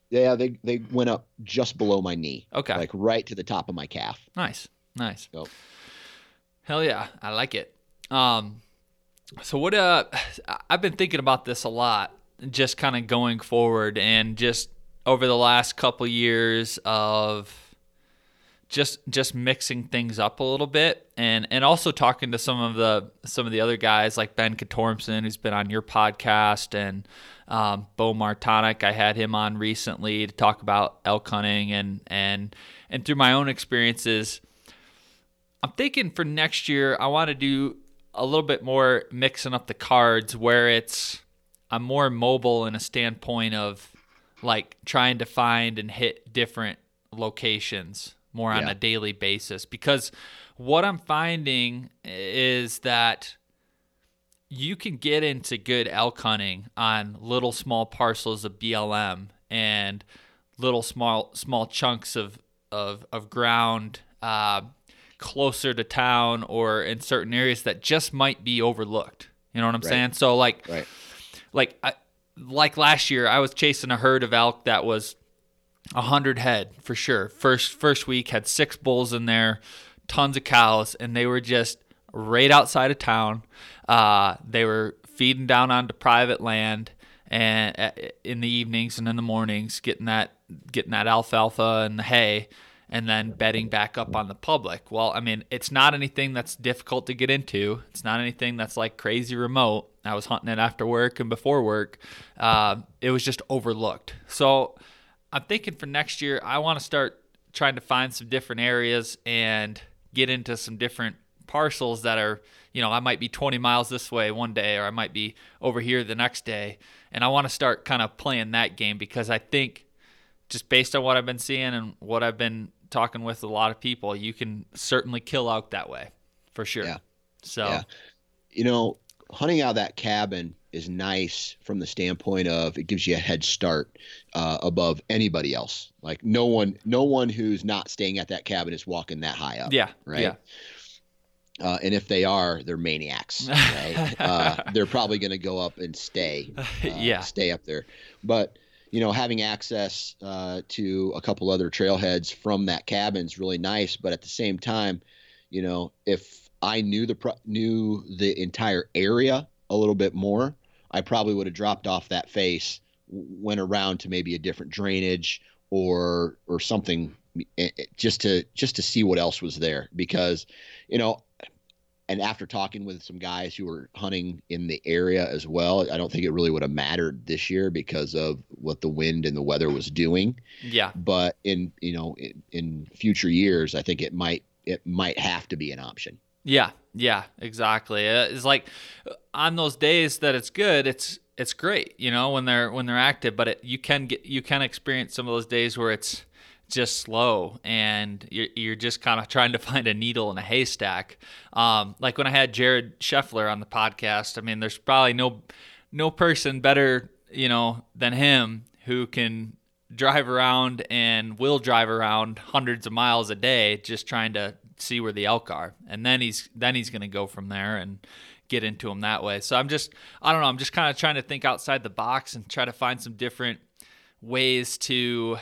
Yeah. They, they went up just below my knee. Okay. Like right to the top of my calf. Nice. Nice. So. Hell yeah. I like it. Um, So what uh, I've been thinking about this a lot, just kind of going forward, and just over the last couple years of just just mixing things up a little bit, and and also talking to some of the some of the other guys like Ben Katormson, who's been on your podcast, and um, Bo Martonic. I had him on recently to talk about elk hunting, and and and through my own experiences, I'm thinking for next year I want to do a little bit more mixing up the cards, where it's I'm more mobile in a standpoint of like trying to find and hit different locations more on yeah. a daily basis, because what I'm finding is that you can get into good elk hunting on little small parcels of B L M and little small small chunks of of, of ground uh, closer to town or in certain areas that just might be overlooked. You know what I'm right. saying? So like, right. like, I, like last year I was chasing a herd of elk that was a hundred head for sure. First, first week had six bulls in there, tons of cows, and they were just right outside of town. Uh, they were feeding down onto private land and uh, in the evenings and in the mornings, getting that, getting that alfalfa and the hay, and then bedding back up on the public. Well, I mean, it's not anything that's difficult to get into. It's not anything that's like crazy remote. I was hunting it after work and before work. Uh, it was just overlooked. So I'm thinking for next year, I want to start trying to find some different areas and get into some different parcels that are, you know, I might be twenty miles this way one day, or I might be over here the next day. And I want to start kind of playing that game, because I think just based on what I've been seeing and what I've been talking with a lot of people, you can certainly kill out that way for sure. Yeah. So, yeah. you know, hunting out that cabin is nice from the standpoint of it gives you a head start uh, above anybody else. Like no one, no one who's not staying at that cabin is walking that high up. Yeah. Right. Yeah. Uh, and if they are, they're maniacs. Right? uh, they're probably going to go up and stay, uh, yeah. stay up there. But you know, having access uh, to a couple other trailheads from that cabin is really nice. But at the same time, you know, if I knew the pro- knew the entire area a little bit more, I probably would have dropped off that face, went around to maybe a different drainage or or something, just to just to see what else was there. Because, you know, and after talking with some guys who were hunting in the area as well, I don't think it really would have mattered this year because of what the wind and the weather was doing. Yeah. But in you know in, in future years, I think it might it might have to be an option. Yeah. Yeah, exactly. It's like on those days that it's good, it's it's great, you know, when they're when they're active. But it, you can get you can experience some of those days where it's just slow and you're, you're just kind of trying to find a needle in a haystack. Um, like when I had Jared Scheffler on the podcast, I mean, there's probably no no person better, you know, than him who can drive around and will drive around hundreds of miles a day just trying to see where the elk are, and then he's then he's going to go from there and get into them that way. So I'm just I don't know I'm just kind of trying to think outside the box and try to find some different ways to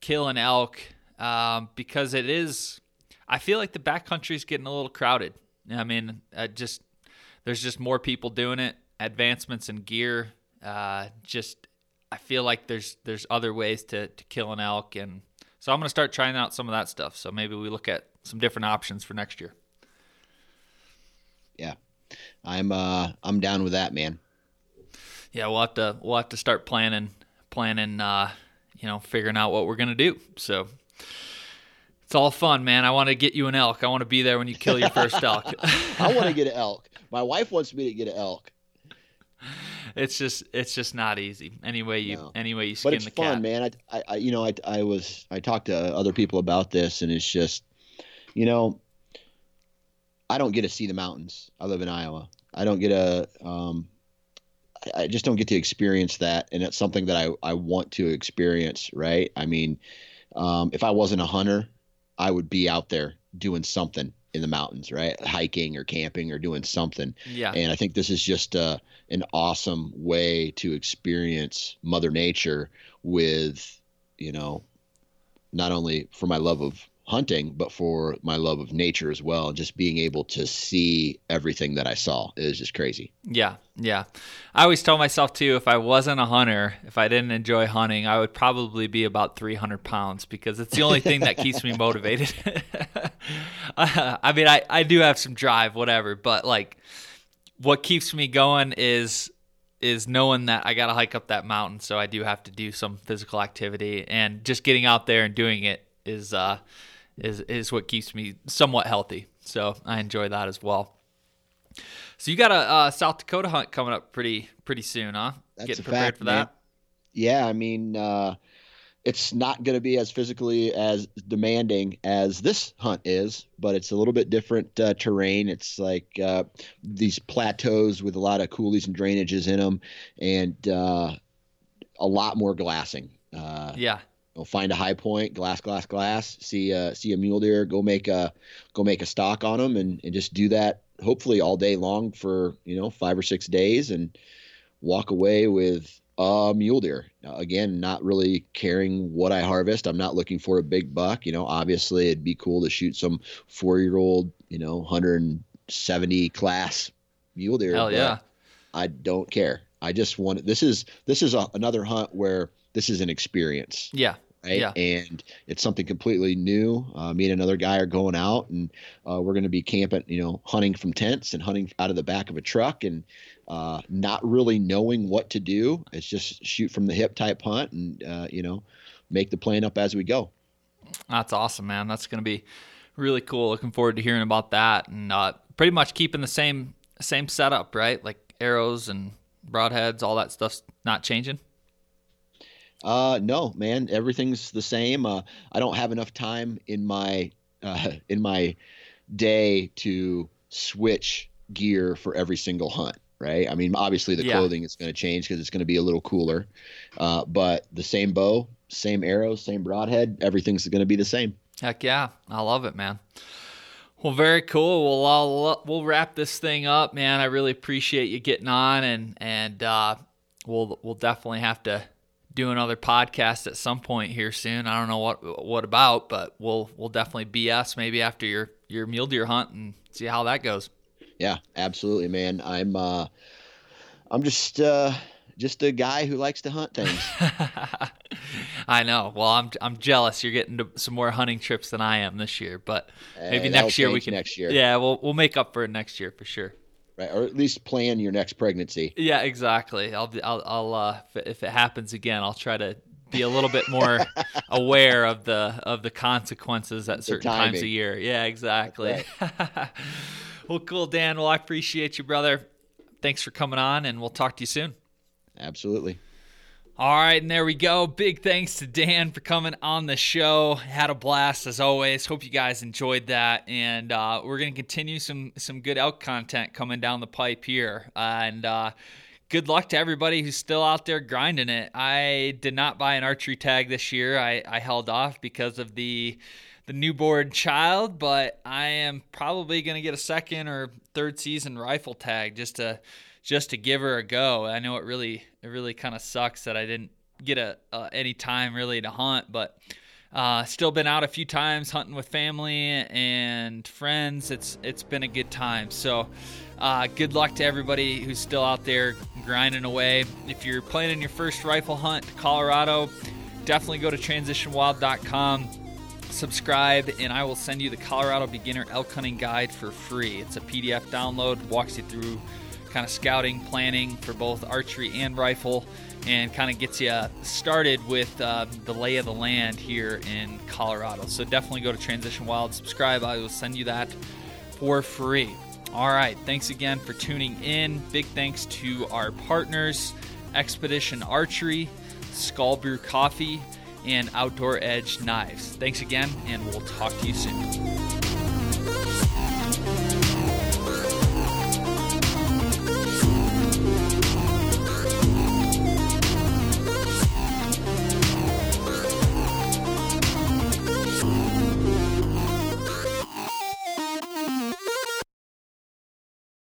kill an elk, um, because it is I feel like the backcountry is getting a little crowded. I mean I just there's just more people doing it, advancements in gear, uh, just I feel like there's there's other ways to, to kill an elk, and so I'm going to start trying out some of that stuff. So maybe we look at some different options for next year. Yeah. I'm, uh, I'm down with that, man. Yeah. We'll have to, we'll have to start planning, planning, uh, you know, figuring out what we're going to do. So it's all fun, man. I want to get you an elk. I want to be there when you kill your first elk. I want to get an elk. My wife wants me to get an elk. It's just, it's just not easy. Any way you, no. any way you skin the cat. But it's fun, man. I, I, you know, I, I was, I talked to other people about this, and it's just, you know, I don't get to see the mountains. I live in Iowa. I don't get a, um, I just don't get to experience that. And it's something that I, I want to experience. Right. I mean, um, if I wasn't a hunter, I would be out there doing something in the mountains, right? Hiking or camping or doing something. Yeah. And I think this is just uh, an awesome way to experience Mother Nature with, you know, not only for my love of hunting, but for my love of nature as well. And just being able to see everything that I saw, it was just crazy. Yeah. Yeah. I always tell myself too, if I wasn't a hunter, if I didn't enjoy hunting, I would probably be about three hundred pounds, because it's the only thing that keeps me motivated. uh, I mean, I, I do have some drive, whatever, but like what keeps me going is, is knowing that I got to hike up that mountain. So I do have to do some physical activity, and just getting out there and doing it is, uh, is, is what keeps me somewhat healthy. So I enjoy that as well. So you got a uh, South Dakota hunt coming up pretty, pretty soon, huh? That's Getting prepared fact, for that. Man. Yeah. I mean, uh, it's not going to be as physically as demanding as this hunt is, but it's a little bit different uh, terrain. It's like uh, these plateaus with a lot of coulees and drainages in them, and uh, a lot more glassing. Uh, yeah. You'll find a high point, glass, glass, glass, see, uh, see a mule deer, go make a, go make a stock on them, and, and just do that hopefully all day long for, you know, five or six days and walk away with a mule deer. Now, again, not really caring what I harvest. I'm not looking for a big buck. You know, obviously it'd be cool to shoot some four-year-old, you know, one hundred seventy class mule deer. Hell yeah. I don't care. I just want, this is, this is a, another hunt where this is an experience. Yeah. Right. Yeah. And it's something completely new. Uh, me and another guy are going out, and uh, we're going to be camping, you know, hunting from tents and hunting out of the back of a truck, and uh, not really knowing what to do. It's just shoot from the hip type hunt, and, uh, you know, make the plan up as we go. That's awesome, man. That's going to be really cool. Looking forward to hearing about that, and uh, pretty much keeping the same, same setup, right? Like arrows and broadheads, all that stuff's not changing. Uh, no, man, everything's the same. Uh, I don't have enough time in my, uh, in my day to switch gear for every single hunt. Right. I mean, obviously the yeah. clothing is going to change because it's going to be a little cooler. Uh, but the same bow, same arrows, same broadhead, everything's going to be the same. Heck yeah. I love it, man. Well, very cool. Well, I'll, we'll wrap this thing up, man. I really appreciate you getting on, and, and, uh, we'll, we'll definitely have to do another podcast at some point here soon. I don't know what what about, but we'll we'll definitely B S maybe after your your mule deer hunt and see how that goes. Yeah, absolutely, man. I'm uh, I'm just uh, just a guy who likes to hunt things. I know. Well, I'm I'm jealous. You're getting to some more hunting trips than I am this year, but maybe uh, next year we can. Next year, yeah, we'll we'll make up for it next year for sure. Right, or at least plan your next pregnancy. Yeah, exactly. I'll, I'll, I'll uh, if, if it happens again, I'll try to be a little bit more aware of the of the consequences at certain times of year. Yeah, exactly. Right. Well, cool, Dan. Well, I appreciate you, brother. Thanks for coming on, and we'll talk to you soon. Absolutely. All right, and there we go. Big thanks to Dan for coming on the show. Had a blast as always. Hope you guys enjoyed that, and uh, we're going to continue some some good elk content coming down the pipe here. Uh, and uh, good luck to everybody who's still out there grinding it. I did not buy an archery tag this year. I, I held off because of the the newborn child, but I am probably going to get a second or third season rifle tag just to. just to give her a go. I know it really, it really kind of sucks that I didn't get a, uh, any time really to hunt, but, uh, still been out a few times hunting with family and friends. It's, it's been a good time. So, uh, good luck to everybody who's still out there grinding away. If you're planning your first rifle hunt to Colorado, definitely go to transition wild dot com, subscribe, and I will send you the Colorado Beginner Elk Hunting Guide for free. It's a P D F download, walks you through kind of scouting, planning for both archery and rifle, and kind of gets you started with uh, the lay of the land here in Colorado. So definitely go to Transition Wild, subscribe. I will send you that for free. All right. Thanks again for tuning in. Big thanks to our partners, Expedition Archery, Skull Brew Coffee, and Outdoor Edge Knives. Thanks again, and we'll talk to you soon.